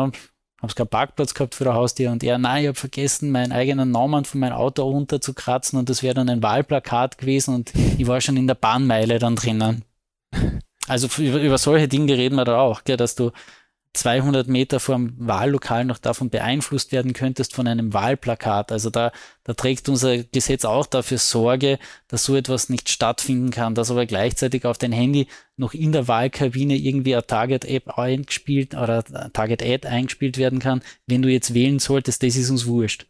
hab's keinen Parkplatz gehabt für der Haustür? Und er, nein, ich habe vergessen, meinen eigenen Namen von meinem Auto runterzukratzen und das wäre dann ein Wahlplakat gewesen und ich war schon in der Bahnmeile dann drinnen. Also über solche Dinge reden wir da auch, gell, dass du 200 Meter vor dem Wahllokal noch davon beeinflusst werden könntest von einem Wahlplakat. Also da trägt unser Gesetz auch dafür Sorge, dass so etwas nicht stattfinden kann, dass aber gleichzeitig auf dein Handy noch in der Wahlkabine irgendwie eine Target-App eingespielt oder Target-Ad eingespielt werden kann. Wenn du jetzt wählen solltest, das ist uns wurscht.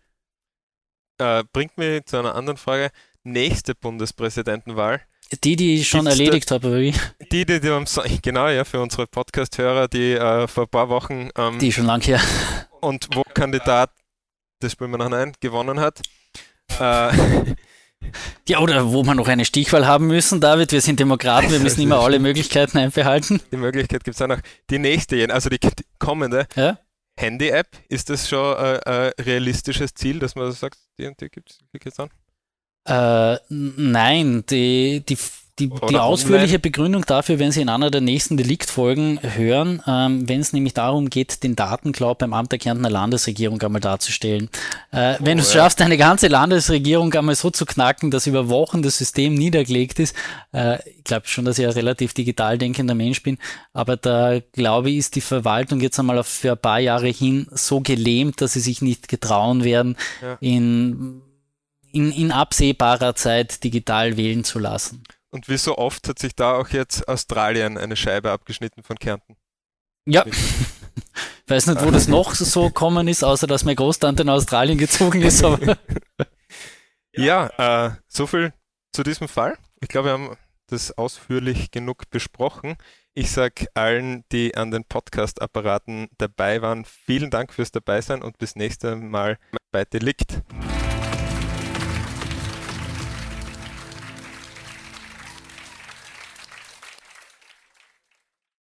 Bringt mich zu einer anderen Frage. Nächste Bundespräsidentenwahl. Die ich schon erledigt habe, oder wie? Die am Sonntag, genau, ja, für unsere Podcast-Hörer, die vor ein paar Wochen... die schon lang her. Und wo Kandidat, das spielen wir noch ein, gewonnen hat. Ja, oder wo wir noch eine Stichwahl haben müssen, David, wir sind Demokraten, wir müssen immer alle Möglichkeiten einbehalten. Die Möglichkeit gibt es auch noch. Die nächste, also die kommende, ja? Handy-App, ist das schon ein realistisches Ziel, dass man sagt, die gibt es an? Nein, die ausführliche Begründung dafür, wenn Sie in einer der nächsten Deliktfolgen hören, wenn es nämlich darum geht, den Datenklau beim Amt der Kärntner Landesregierung einmal darzustellen. Wenn du es schaffst, eine ganze Landesregierung einmal so zu knacken, dass über Wochen das System niedergelegt ist, ich glaube schon, dass ich ein relativ digital denkender Mensch bin, aber da glaube ich, ist die Verwaltung jetzt einmal für ein paar Jahre hin so gelähmt, dass sie sich nicht getrauen werden, in absehbarer Zeit digital wählen zu lassen. Und wie so oft hat sich da auch jetzt Australien eine Scheibe abgeschnitten von Kärnten? Ja, ich weiß nicht, wo das noch so gekommen ist, außer dass meine Großtante in Australien gezogen ist. Aber so viel zu diesem Fall. Ich glaube, wir haben das ausführlich genug besprochen. Ich sage allen, die an den Podcast-Apparaten dabei waren, vielen Dank fürs Dabeisein und bis nächstes Mal bei Delikt.